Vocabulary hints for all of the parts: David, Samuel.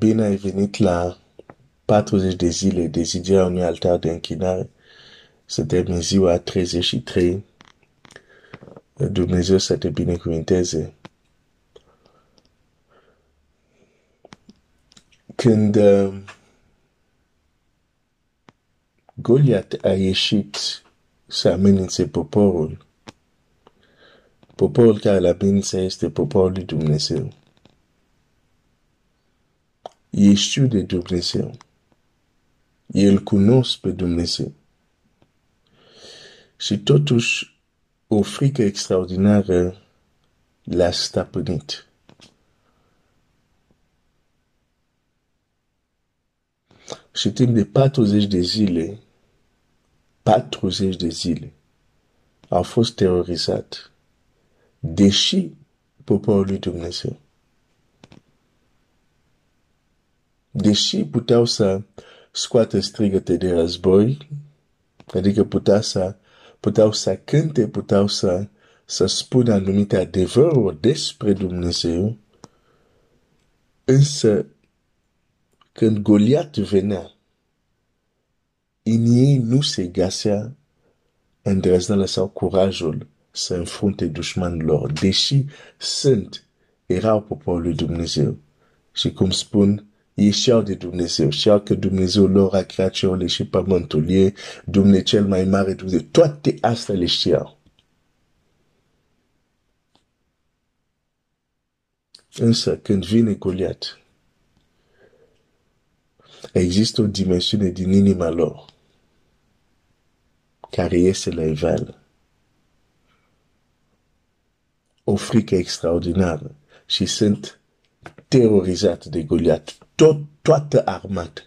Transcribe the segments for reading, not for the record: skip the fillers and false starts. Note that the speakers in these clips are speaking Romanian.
Bine ai venit la 40 de zile de zidirea unui altar de închinare. Suntem în ziua 33. Dumnezeu să te binecuvinteze. Când Goliat a ieșit să amenințe poporul, poporul care îl amenință este poporul lui Dumnezeu. Ei știu de Dumnezeu. Ei îl cunosc pe Dumnezeu. Și totuși, o frică extraordinară l-a stăpânit. Și timp de 40 de zile, au fost terorizat, deși poporul lui Dumnezeu. Deși puteau să scoată strigăte de război, adică puteau să cânte, puteau să spună anumite adevăruri despre Dumnezeu, însă când Goliat venea, în ei nu se găsea îndrăzneala sau curajul să înfrunte dușmanul lor, deși erau poporul lui Dumnezeu. Și cum spun, ei știau de Dumnezeu, știau că Dumnezeu lor a creat cerul și pământul, ei Dumnezeu cel mai mare, Dumnezeu, toate astea le știau. Însă când vine Goliat, există o dimensiune din inima lor care iese la iveală. O frică extraordinară și sunt terorizat de Goliat. Toată armată.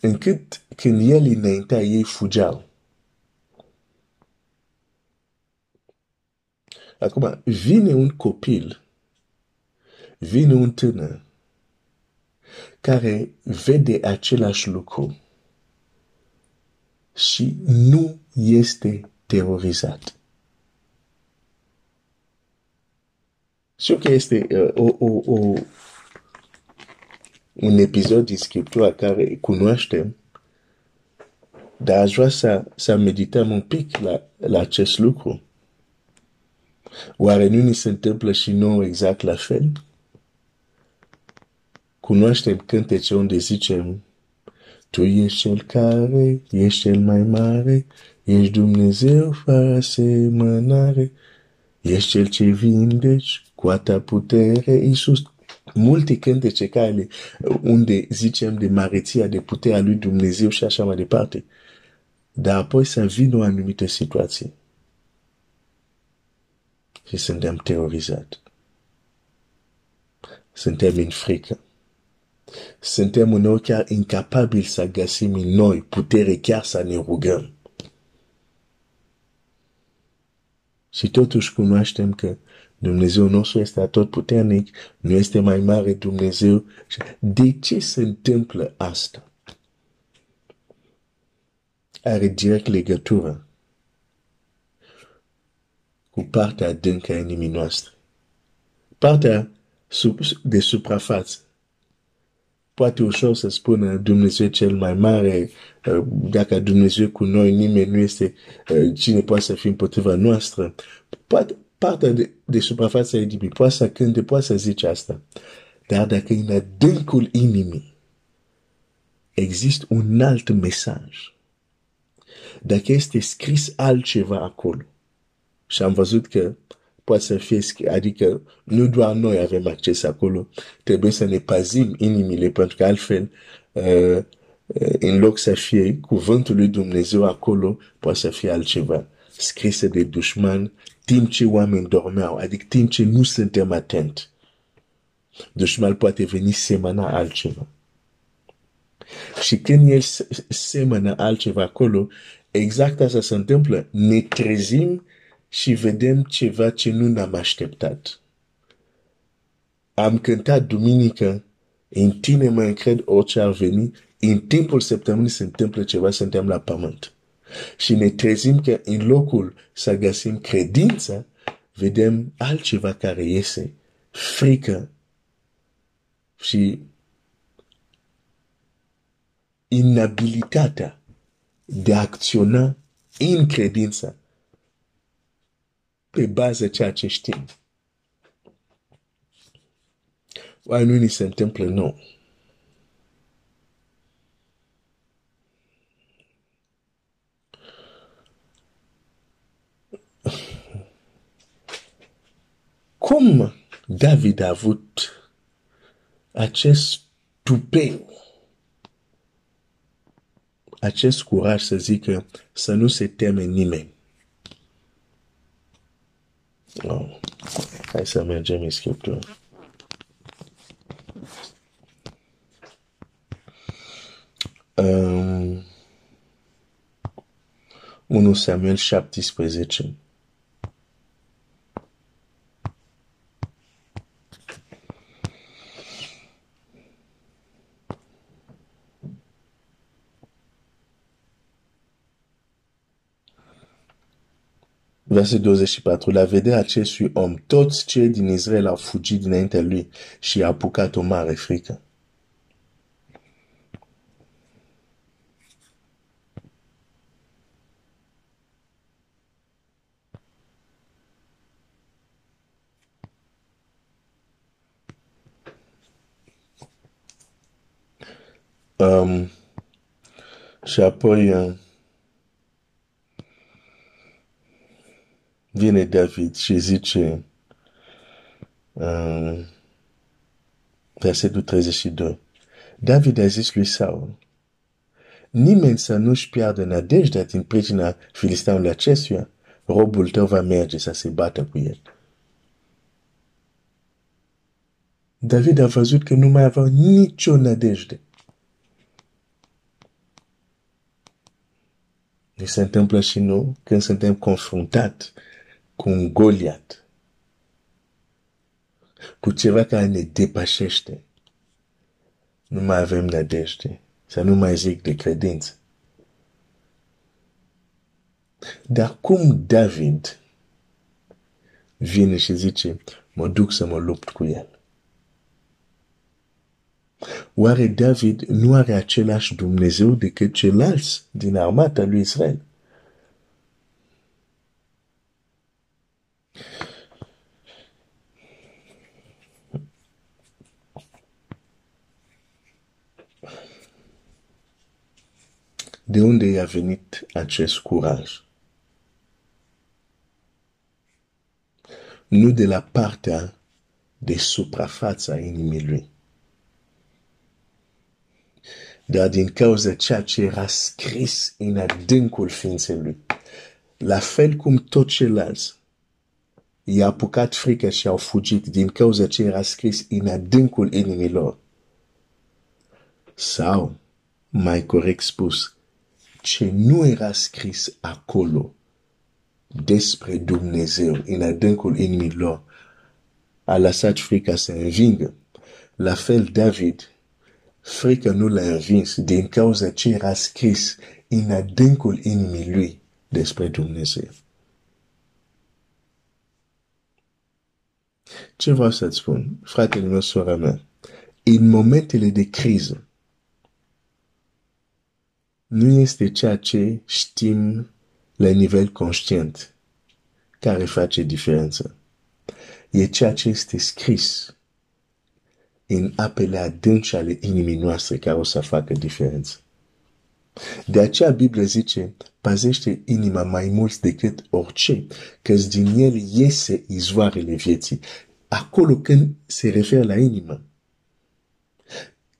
Încât când el înaintea, ei fugeau. Acum, vine un copil, vine un tânăr care vede același lucru și nu este terorizat. Știu că este un episod din Scriptura care cunoaștem, dar aș vrea să medităm un pic la acest lucru. Oare nu ni se întâmplă și nouă exact la fel? Cunoaștem cântece unde zicem, tu ești cel care, ești cel mai mare, ești Dumnezeu fără asemănare, ești cel ce vindeci cu a ta putere, Iisus. Multe cântece care unde zicem de măreția, de puterea lui Dumnezeu și așa mai departe. Dar apoi să vină o anumită situație. Și suntem terorizați. Suntem în frică. Suntem uneori chiar incapabili să găsim în noi putere, chiar să ne rugăm. Și totuși cunoaștem că Dumnezeu nostru este atotputernic, nu este mai mare Dumnezeu. De ce se întâmplă asta? Are direct legătură cu partea adâncă a inimii noastre. Partea de suprafață. Poate ușor să spună Dumnezeu cel mai mare, dacă Dumnezeu cu noi, nimeni nu este cine poate să fie împotriva noastră. Poate partea de suprafața inimii, poate să cânte, poate să zice asta. Dar dacă în adâncul inimii există un alt mesaj, dacă este scris altceva acolo, și am văzut că poate să fie, adică nu doar noi avem acces acolo, trebuie să ne păzim inimile, pentru că altfel, în loc să fie cuvântul lui Dumnezeu acolo, poate să fie altceva, scrisă de dușman, timp ce oameni dormeau, adică timp ce nu suntem atenți. Dușman poate veni semăna altceva. Și când el semăna altceva acolo, exact asta se întâmplă, ne trezim și vedem ceva ce nu n-am așteptat. Am cântat duminică, în tine mă încred orice ar veni, în timpul săptămânii se întâmplă ceva, suntem la pământ. Și ne trezim că în locul să găsim credința, vedem altceva care iese frică și inabilitatea de a acționa în credință pe bază ceea ce știm. Oare nu ni se întâmplă nouă? Cum David a avut acest tupeu, acest curaj să zică să nu se teme nimeni? Oh. Hai să mergem în Scriptură. Unu Samuel 17. Verset 24. La vedea acestui om, toți cei din Israel au fugit dinaintea lui și a apucat o mare frică. Și apoi vine David și zice, versetul 32, David a zis lui Saul, nimeni să nu-și piardă nădejdea din pricina filisteanului acestuia, robul tău va merge să se bată cu el. David a văzut că nu mai avea nicio nădejde. Ni se întâmplă și noi când suntem confruntați cu un Goliat, cu ceva care ne depășește. Nu mai avem nădejde, să nu mai zic de credință. Dar cum David vine și zice, mă duc să mă lupt cu el? Oare David nu are același Dumnezeu decât ceilalți din armata lui Israel? De unde i-a venit acest curaj? Nu de la partea de suprafața inimii lui, dar din cauza ceea ce era scris în adâncul ființei lui. La fel cum toți ceilalți i-a apucat frica și au fugit din cauza ce era scris în adâncul inimii lor. Sau, mai corect spus, ce nu era scris acolo despre Dumnezeu în adâncul inimii lor a lăsat frica să învingă. La fel David, frica nu l-a învins din cauza ce era scris în adâncul inimii lui despre Dumnezeu. Ce vreau să-ți spun, fratele meu, sora mea, în momentele de criză, nu este ceea ce știm la nivel conștient care face diferență. E ceea ce este scris în apele adânci ale inimii noastre care o să facă diferență. De aceea Biblia zice, păzește inima mai mult decât orice, că din el iese izvoarele vieții. Acolo când se referă la inimă,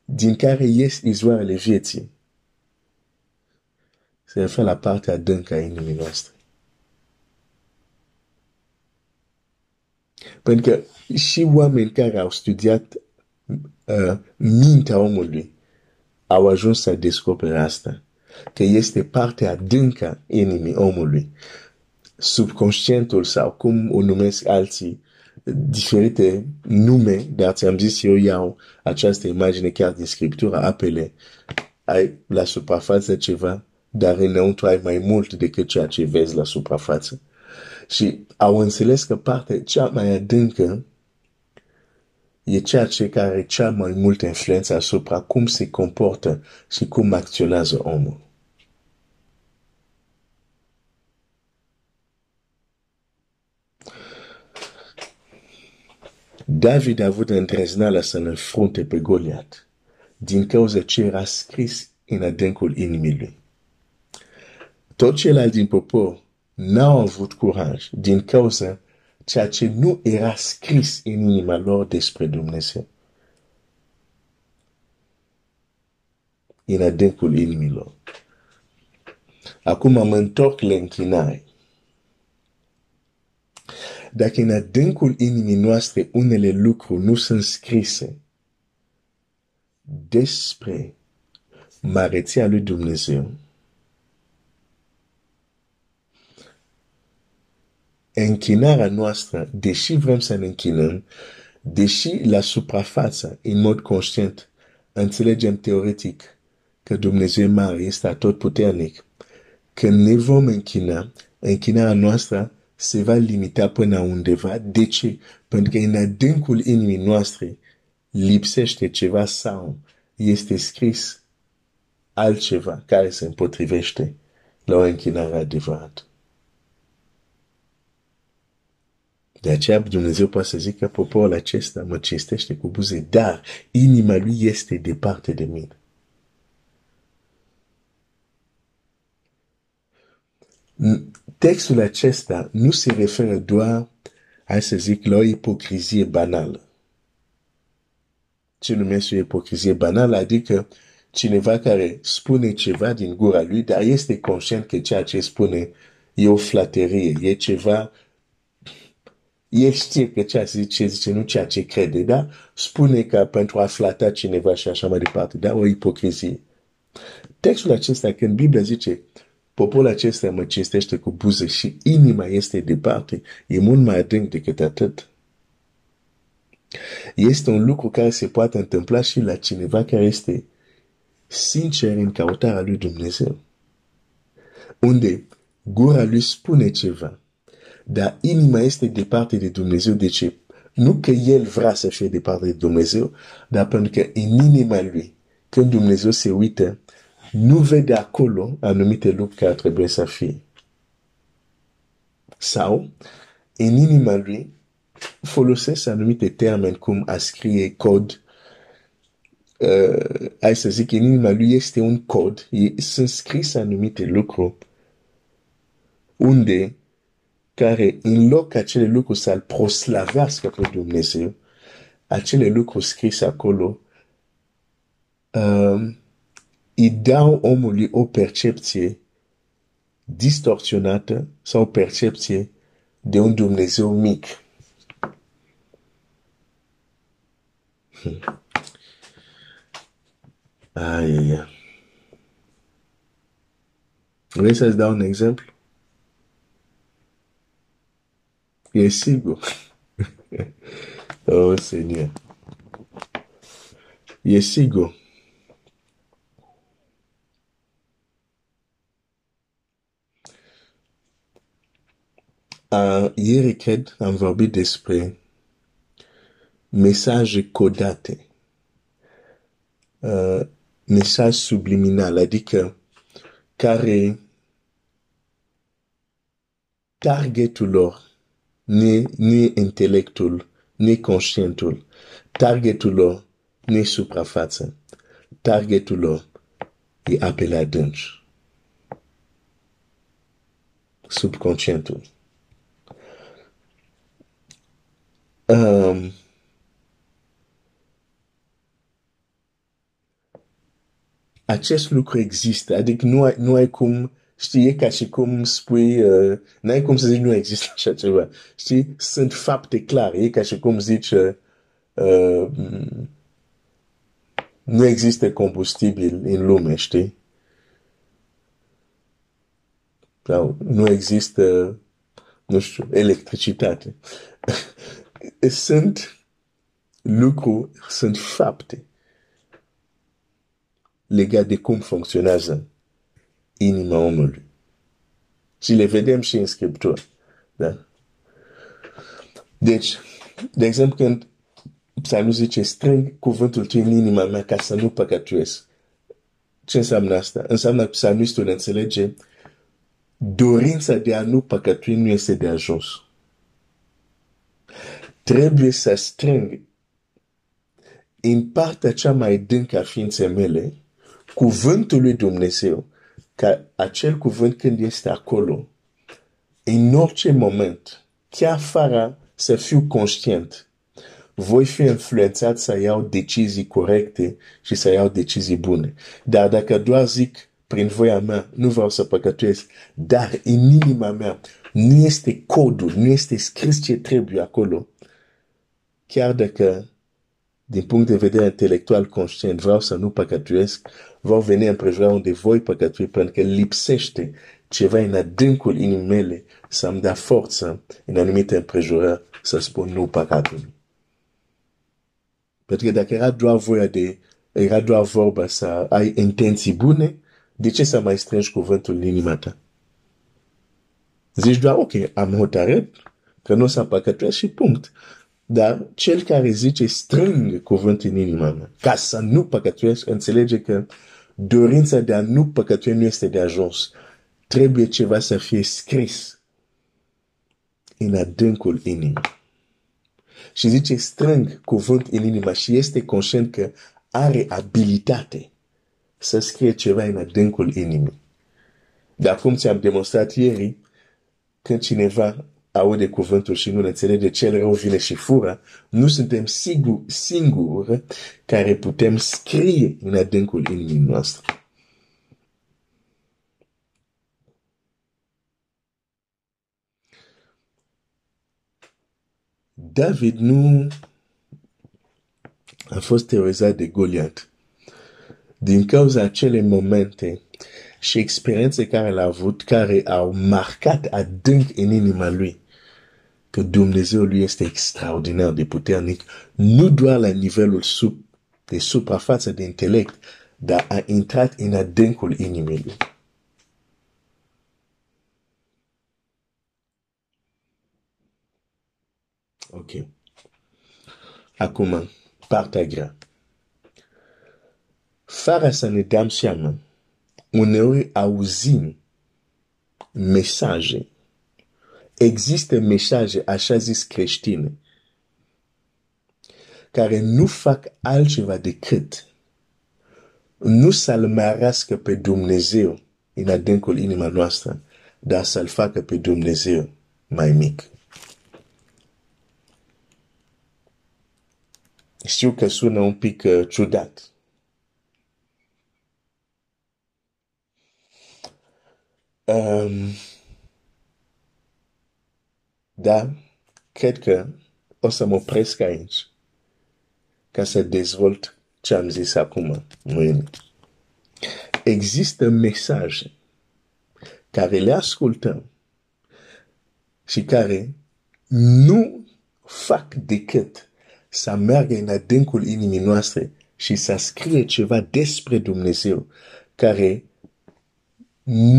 din care ies izvoarele vieții, se referă la partea adâncă a inimii noastre. Pentru că și oameni care au studiat mintea omului au ajuns să descopere asta, că este partea adâncă inimii omului, subconștientul sau cum o numesc alții, diferite nume, dar ți-am zis eu iau această imagine chiar din Scriptură, apele ai la suprafață ceva, dar înăuntru ai mai mult decât ceea ce vezi la suprafață. Și au înțeles că partea cea mai adâncă e ceea ce are cea mai multă influență asupra cum se comportă și cum acționează omul. David a avut îndrăzneala să-l înfrunte pe Goliat, din cauza ce era scris în adâncul inimii lui. Toți ceilalți din popor n-au avut curaj din cauza ceea ce nu era scris în inima lor despre Dumnezeu, în adâncul inimii lor. Acum mă întorc la închinare. Dacă în adâncul inimii noastre unele lucruri nu sunt scrise despre măreția lui Dumnezeu, închinarea noastră, deși vrem să ne închinăm, deși la suprafață, în mod conștient, înțelegem teoretic că Dumnezeu mare este atotputernic, că ne vom închina, închinarea noastră se va limita până undeva. De ce? Pentru că în adâncul inimii noastre lipsește ceva sau este scris altceva care se împotrivește la o închinare adevărată. De aceea Dumnezeu poate să zică, poporul acesta mă cinstește cu buze, dar inima lui este departe de mine. Textul acesta nu se referă doar, hai să zic, la o ipocrizie banală. Ce numesc o ipocrizie banală? Adică cineva care spune ceva din gura lui, dar este conștient că ceea ce spune e o flaterie, e ceva, el știe că ceea ce zice nu ceea ce crede, dar spune că pentru a flata cineva și așa mai departe, dar o ipocrizie. Textul acesta, când Biblia zice, poporul acesta mă cinstește cu buze și inima este departe, e mult mai adânc decât atât. Este un lucru care se poate întâmpla și la cineva care este sincer în căutarea lui Dumnezeu, unde gura lui spune ceva, dar inima este departe de Dumnezeu. De ce? Nu că el vrea să fie departe de Dumnezeu, dar pentru că în inima lui, când Dumnezeu se uită, nu vede acolo anumite lucruri care trebuie să fie. Sau, în inima lui, folosesc anumite termeni cum a scrie cod. Hai să zic, în inima lui este un cod. Sunt scrise anumite lucruri unde, care în loc ca acele lucruri să-l proslavească pe Dumnezeu, acele lucruri scrise acolo, îi dau omului o percepție distorsionată sau o percepție de un Dumnezeu mic. Vrei să-ți dau un exemplu? E sigur. Oh, Seigneur. E sigur. Ieri cred am vorbit despre mesaje codate, mesaj subliminal, adică care targetul lor nu e intelectul, nu e conștientul, targetul lor nu e suprafață, targetul lor e apele adânci, subconștientul. Acest lucru există, adică nu ai cum, știi, ca și cum spui, n-ai cum să zici nu există așa ceva, știi, sunt fapte clare, e ca și cum zici nu există combustibil în lume, știi, sau nu există, nu știu, electricitate. Sunt lucruri, sunt fapte legate de cum funcționează inima omului. Și le vedem și în Scriptură. Da? Deci, de exemplu, când Psalmul zice, strâng cuvântul tu în inima mea ca să nu păcătuiesc. Ce înseamnă asta? Înseamnă că psalmistul înțelege dorința de a nu păcătui nu este de ajuns. Trebuie să strâng în partea cea mai dâncă a ființei mele cuvântul lui Dumnezeu, ca acel cuvânt când este acolo, în orice moment, chiar fără să fiu conștient, voi fi influențat să iau decizii corecte și să iau decizii bune. Dar dacă doar zic prin voia mea, nu vreau să păcătuiesc, dar în inima mea nu este codul, nu este scris ce trebuie acolo. Chiar dacă, din punct de vedere intelectual conștient, vreau să nu păcătuiesc, vreau veni împrejura unde voi păcătui, pentru că lipsește ceva în adâncul inimii mele să îmi dea forță în anumite împrejurări să spun nu păcatul. Pentru că dacă era doar voia de, era doar vorba să ai intenții bune, de ce să mai strângi cuvântul în inima ta? Zici doar, ok, am hotărât că nu o să păcătuiesc și punct. Dar cel care zice strâng cuvântul în inima mea ca să nu păcătuiesc, înțelege că dorința de a nu păcătui nu este de ajuns. Trebuie ceva să fie scris în adâncul inimii. Și zice strâng cuvânt în inima și este conștient că are abilitate să scrie ceva în adâncul inimii. Dar cum ți-am demonstrat ieri, când cineva aude cuvântul și nu înțelege, cel rău vine și fură, nu suntem singuri care putem scrie în adâncul inimii noastre. David nu a fost terorizat de Goliat din cauza acelei momente și experiențe care l-a avut, care au marcat adânc în inima lui că Dumnezeu lui este extraordinar de puternic, nu doar la nivelul de suprafață de intelect, dar a intrat în adâncul inimii lui. Ok. Acum, partea grea. Fără să ne dăm seama, uneori auzim mesaje. Există mesaje așa zis creștine care nu fac altceva decât nu să-L mărească pe Dumnezeu în adâncul inima noastră, dar să-L facă pe Dumnezeu mai mic. Știu că sună un pic ciudat. Dar cred că o să mă opresc aici ca să dezvolt ce am zis acum mâine. Există mesaje care le ascultăm și care nu fac decât să meargă în adâncul inimii noastre și să scrie ceva despre Dumnezeu care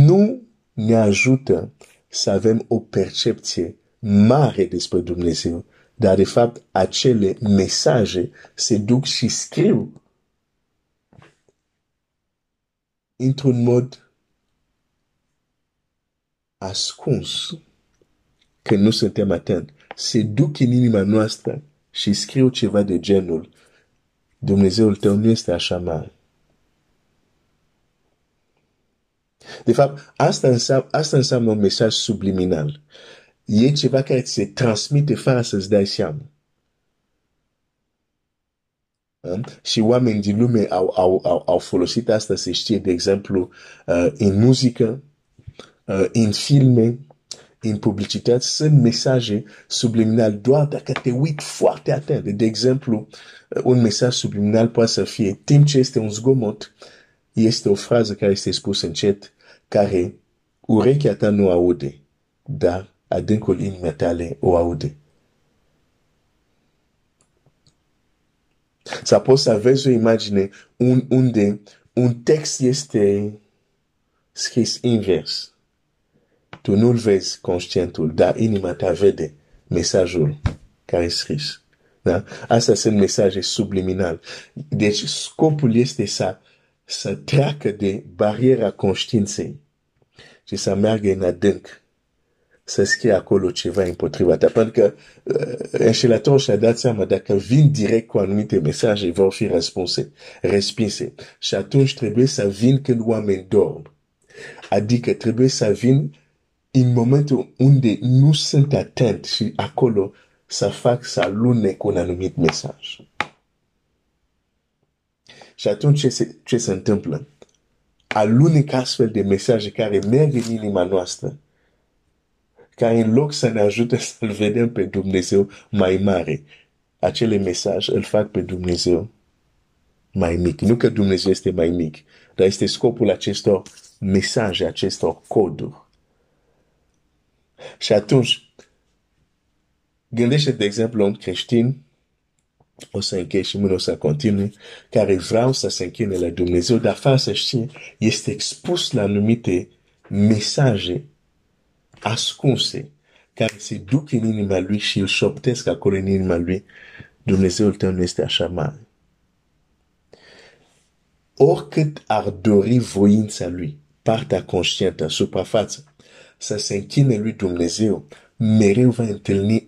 nu ne ajută să avem o percepție mare despre Dumnezeu, dar de fapt acele mesaje se duc și scriu într-un mod ascuns, că nu suntem atenți, se duc în inima noastră și scriu ceva de genul Dumnezeul tău nu este așa mare. De fapt, asta înseamnă un mesaj subliminal. E ceva care ți se transmite fără să-ți dai seama. Și oamenii din lume au folosit asta, se știe, de exemplu, în muzică, în filme, în publicitate, sunt mesaje subliminale doar dacă te uiți foarte atent. De exemplu, un mesaj subliminal poate să fie, timp ce este un zgomot, este o frază care este spusă încet, care urechea ta nu aude, dar adâncul inimii tale o aude. Să poți să vezi o imagine unde un text este scris invers. Tu nu-l vezi conștientul, dar inima ta vede mesajul care e scris. Da? Astea sunt mesaje subliminale. Deci scopul este să treacă de bariera conștiinței și să meargă în adânc, să scrie acolo ceva împotriva ta. Pentru că înșelatorul și-a dat seama, dacă vin direct cu anumite mesaje, vor fi respinse. Și atunci trebuie să vin când oameni dorm. Adică trebuie să vin în momentul unde nu sunt atent și acolo să fac să alunec un anumit mesaj. Și atunci ce se întâmplă? Alunec astfel de mesaje care merg în inima noastră, care în loc să ne ajute să-L vedem pe Dumnezeu mai mare, acele mesaje îl fac pe Dumnezeu mai mic. Nu că Dumnezeu este mai mic, dar este scopul acestor mesaje, acestor coduri. Și atunci, gândește, de exemplu, un creștin, o să încheie și mâine o să continue, care vreau să se închine la Dumnezeu, dar fără să știe, este expus la anumite mesaje ascunse, care se duc în inima lui și îl șoptesc acolo în inima lui, Dumnezeul tău nu este așa mare. Oricât ar dori voința lui, partea conștientă, suprafața, să se închine lui Dumnezeu, mereu va întâlni,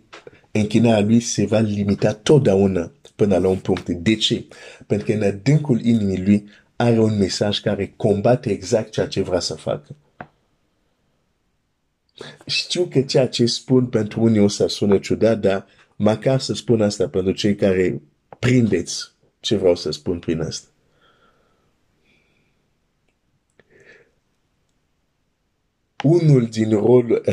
închinarea lui se va limita totdeauna până la un punct. De ce? Pentru că în adâncul inimii lui are un mesaj care combate exact ceea ce vrea să facă. Știu că ceea ce spun pentru unii o să sună ciudat, dar măcar să spun asta pentru cei care prindeți ce vreau să spun prin asta. Unul din rol,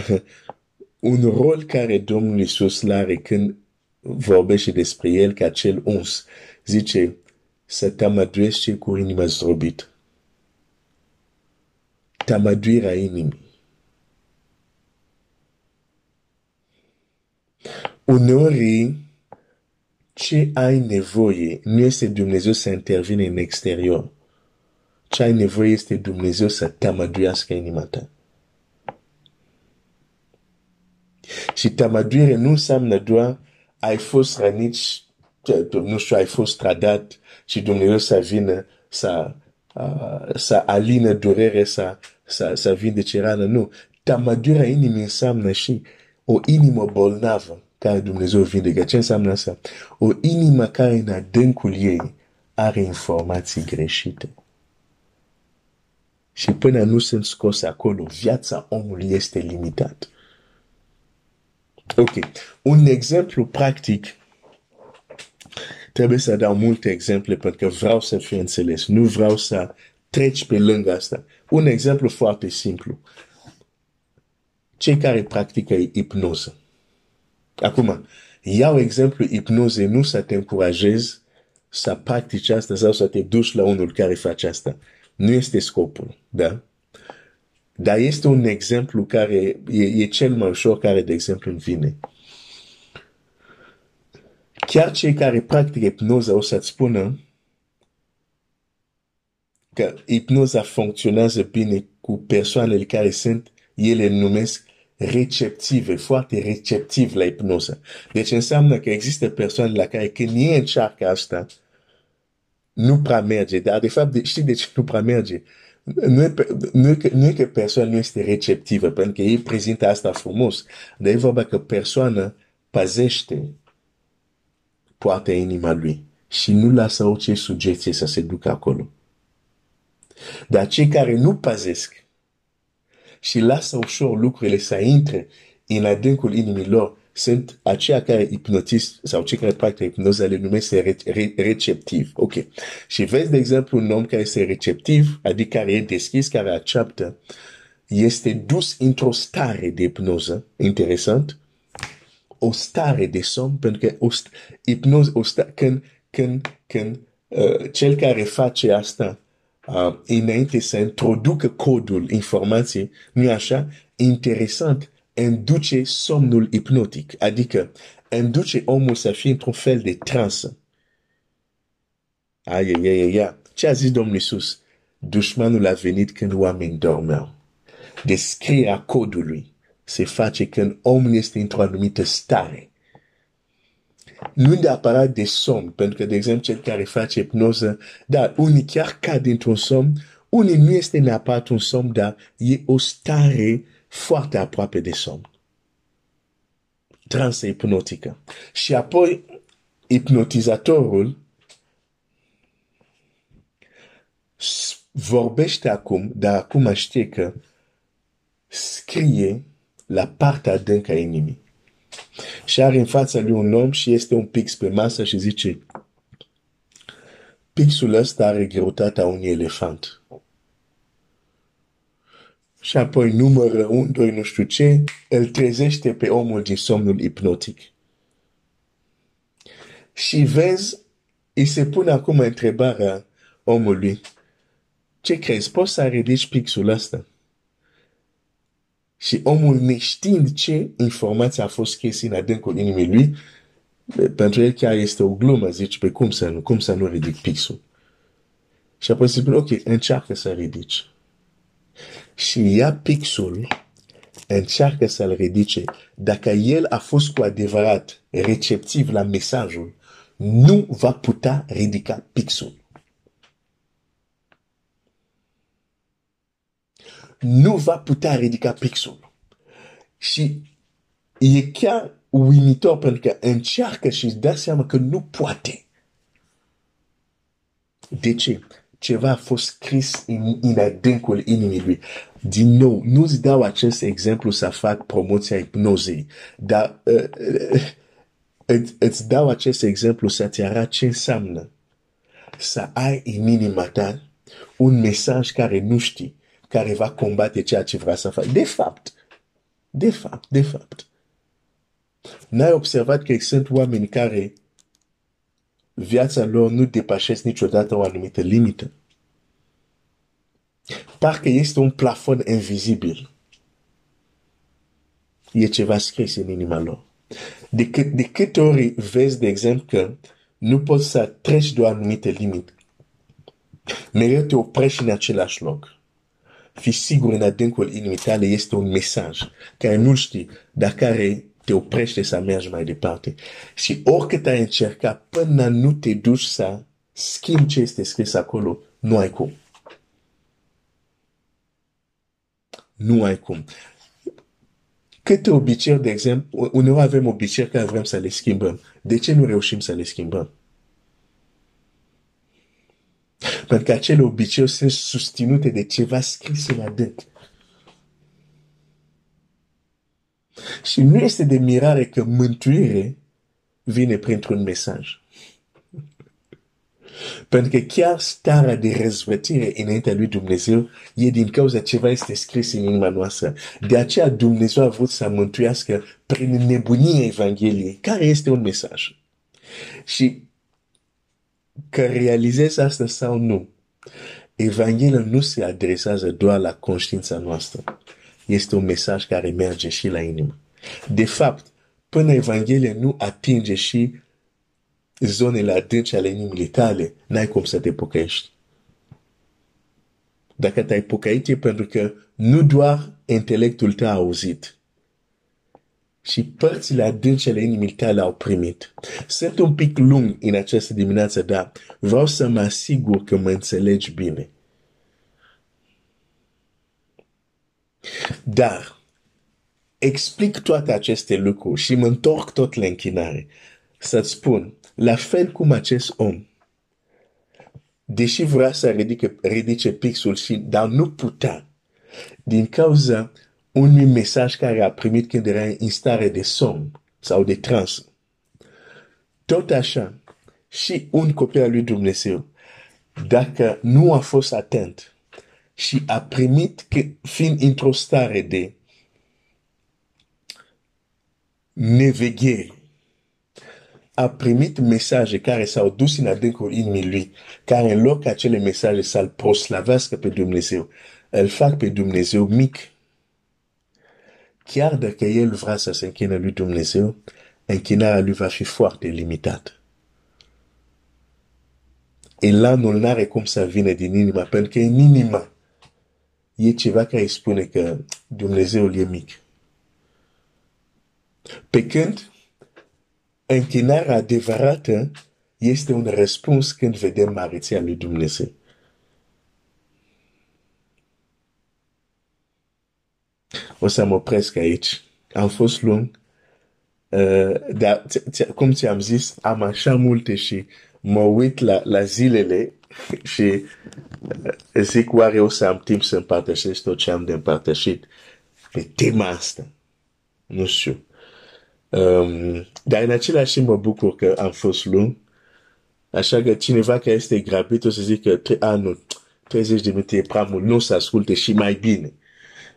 un rol care Domnul Iisus l-are când vorbește despre el ca cel uns, zice să tămăduiești cu inima zdrobită. Tămăduirea inimii. Uneori, ce ai nevoie nu este Dumnezeu să intervine în exterior. Ce ai nevoie este Dumnezeu să tămăduiască inima ta. Și tămăduire nu înseamnă doar ai fost rănit, nu știu, ai fost trădat și Dumnezeu să vină, să alină durere, să vindece rană. Nu. Tămăduirea inimii înseamnă și o inimă bolnavă care Dumnezeu vindecă. Ce înseamnă asta? O inimă care în adâncul ei are informații greșite. Și până nu sunt scos acolo, viața omului este limitată. Ok. Un exemplu practic. Trebuie să dau multe exemple pentru că vreau să fiu înțeles. Nu vreau să treci pe lângă asta. Un exemplu foarte simplu. Cei care practică hipnoză. Acum, iau exemplu hipnoză, nu să te încurajezi să practici asta sau să te duci la unul care face asta. Nu este scopul, da? Dar este un exemplu care e cel mai ușor care, de exemplu, îmi vine. Chiar cei care practică hipnoza o să-ți spună că hipnoza funcționează bine cu persoanele care sunt, ele numesc receptive, foarte receptive la hipnoză. Deci înseamnă că există persoane la care când ei încearcă asta, nu prea merge. Dar de fapt, știi de ce nu prea merge? Nu e că persoana nu este receptivă, pentru că ei prezintă asta frumos, dar e vorba că persoana păzește poarta inima lui și nu lasă orice sugestie să se ducă acolo. Dar cei care nu păzesc și lasă ușor lucrurile să intre în adâncul inimilor sunt aceia care hipnotist sau cei care practică hipnoza le numesc receptiv. Ok. Și vezi, de exemplu, un om care este receptiv, adică care e deschis, care acceptă, este dus într-o stare de hipnoză. Interesant. O stare de somn, pentru că cel care face asta înainte să introducă codul informației, nu așa? Interesant. Induce somnul hipnotic, adică induce omul să fie într-un fel de transă. Ce a zis Domnul Iisus? Dușmanul a venit când oamenii dormeau. Descrierea codului se face când omul este într-o anumită stare. Unde apărat des somn, pentru că, de exemplu, cel care face hipnoză, dar unii chiar cad dintr-un somn, unii nu este neapărat un somn, dar e o stare foarte aproape de somn. Transă hipnotică. Și apoi, hipnotizatorul vorbește acum, dar acum știe că scrie la partea adâncă a inimii. Și are în fața lui un om și este un pix pe masă și zice: pixul ăsta are greutatea unui elefant. Și apoi numără 1, 2, nu știu ce, îl trezește pe omul din somnul hipnotic. Și vezi, îi se pune acum întrebarea omului: ce crezi, poți să ridici pixul ăsta? Și omul, neștiind ce informație a fost scrisă în adâncul inimii lui, pentru el chiar este o glumă, zici: pe cum să nu ridic pixul? Și apoi se spune: ok, încearcă să ridici. Și ia pixul, încearcă să-l ridice. Dacă el a fost cu adevărat receptiv la mesajul, nu va putea ridica pixul. Nu va putea ridica pixul. Și e chiar uimitor, pentru că încearcă și îți dă seama că nu poate. De ce? Ceva a fost scris în adâncul inimii lui. Din nou, nu-ți dau acest exemplu să fac promoția hipnozei, dar îți dau acest exemplu să-ți arăt ce înseamnă să ai în inima ta un mesaj care nu știi, care va combate ceea ce vrea să faci. De fapt. N-ai observat că sunt oameni care viața lor nu depășesc niciodată o anumită limită? Parcă este un plafon invizibil. E ceva scris în inima lor. De câte ori vezi, de exemplu, că nu poți să treci de o anumită limită, mereu te oprești în același loc. Fii sigur, în adâncul inimii tale este un mesaj care nu știi, dar care te oprește să mergi mai departe. Și oricât ai încercat, până nu te duci să schimbi ce este scris acolo, nu ai cum. Nu ai cum. Câte obiceiuri, de exemplu, uneori avem obiceiuri care vrem să le schimbăm. De ce nu reușim să le schimbăm? Pentru că acele obiceiuri sunt susținute de ceva scris în adânc. Și nu este de mirare că mântuire vine printr-un mesaj. Pentru că chiar starea de răzvrătire înaintea lui Dumnezeu e din cauza ceva este scris în inima noastră. De aceea Dumnezeu a vrut să mântuiască prin nebunia Evangheliei, care este un mesaj. Și că realizezi asta sau nu, Evanghelia nu se adresează doar la conștiința noastră. Este un mesaj care merge și la inimă. De fapt, până Evanghelia nu atinge și zonele adânci ale inimii tale, n-ai cum să te pocăiești. Dacă te-ai pocăit, e pentru că nu doar intelectul tău a auzit, și părțile adânci ale inimii tale au primit. Sunt un pic lung în această dimineață, dar vreau să mă asigur că mă înțelegi bine. Dar explic toate aceste lucruri și mă întorc tot la închinare. Să-ți spun, la fel cum acest om, deși vrea să ridice pixul, dar nu putea, din cauza unui mesaj care a primit când era în stare de somn sau de trans. Tot așa, și un copil al lui Dumnezeu, dacă nu a fost atent și a primit, fiind într-o stare de neveghere, a primit mesaje care s-au dus în adâncul inimii lui, care în loc acele mesaje să-l proslavească pe Dumnezeu, îl fac pe Dumnezeu mic. Chiar dacă el vrea să se închine lui Dumnezeu, închinarea lui va fi foarte limitată. Elanul n-are cum să vină din inima, pentru că în inima e ceva care îi spune că Dumnezeul e mic. Pe când Închinarea adevărată este un răspuns când vedem măreția lui Dumnezeu. O să mă opresc aici. Am fost lung. Dar, cum ți-am zis, am așa multe și mă uit la zilele și zic, oare o să am timp să împărtășesc tot ce am de împărtășit pe tema asta. Nu știu. Dar în același timp mă bucur că am fost lung. Așa că cineva care este grabit o să zic că 30 de minute e prea mult, nu să asculte și mai bine.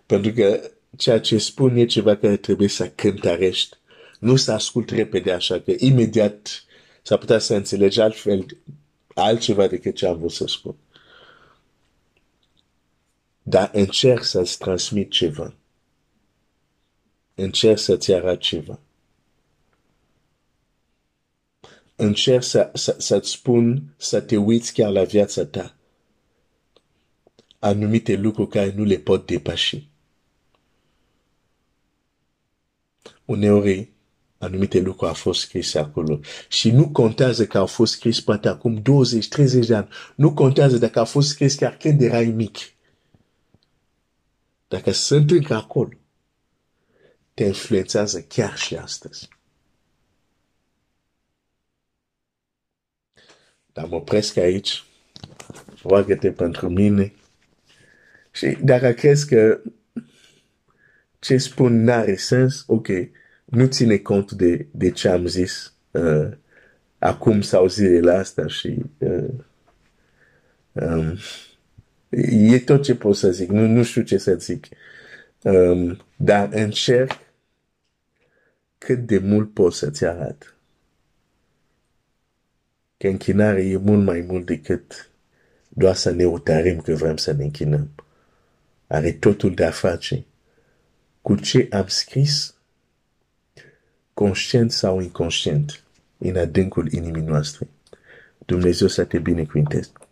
Pentru că ceea ce spun e ceva care trebuie să cântărești. Nu să ascult repede așa că imediat s-ar putea să înțelegi altfel altceva decât ce am vrut să spun. Dar încerc să-ți transmit ceva. Încerc să-ți arăt ceva. Încerc să-ți spun, să te uiți chiar la viața ta. Anumite lucruri care nu le pot depăși. Uneori, anumite lucruri au fost scrise acolo. Și nu contează că au fost scrise poate acum 20-30 de ani. Nu contează dacă au fost scrise chiar când erai mic. Dacă sunt încă acolo, te influențează chiar și astăzi. Dar mă opresc aici. Roagă-te pentru mine. Și dacă crezi că ce spun n-are sens, ok, nu ține cont de ce am zis acum sau zilele astea și e tot ce pot să zic, nu știu ce să zic, dar încerc cât de mult pot să-ți arăt că închinarea e mult mai mult decât doar să ne utărim că vrem să ne închinăm. Are totul de a face cu ce am scris, conștient sau inconștient, în adâncul inimii noastre. Dumnezeu să te binecuvânteze.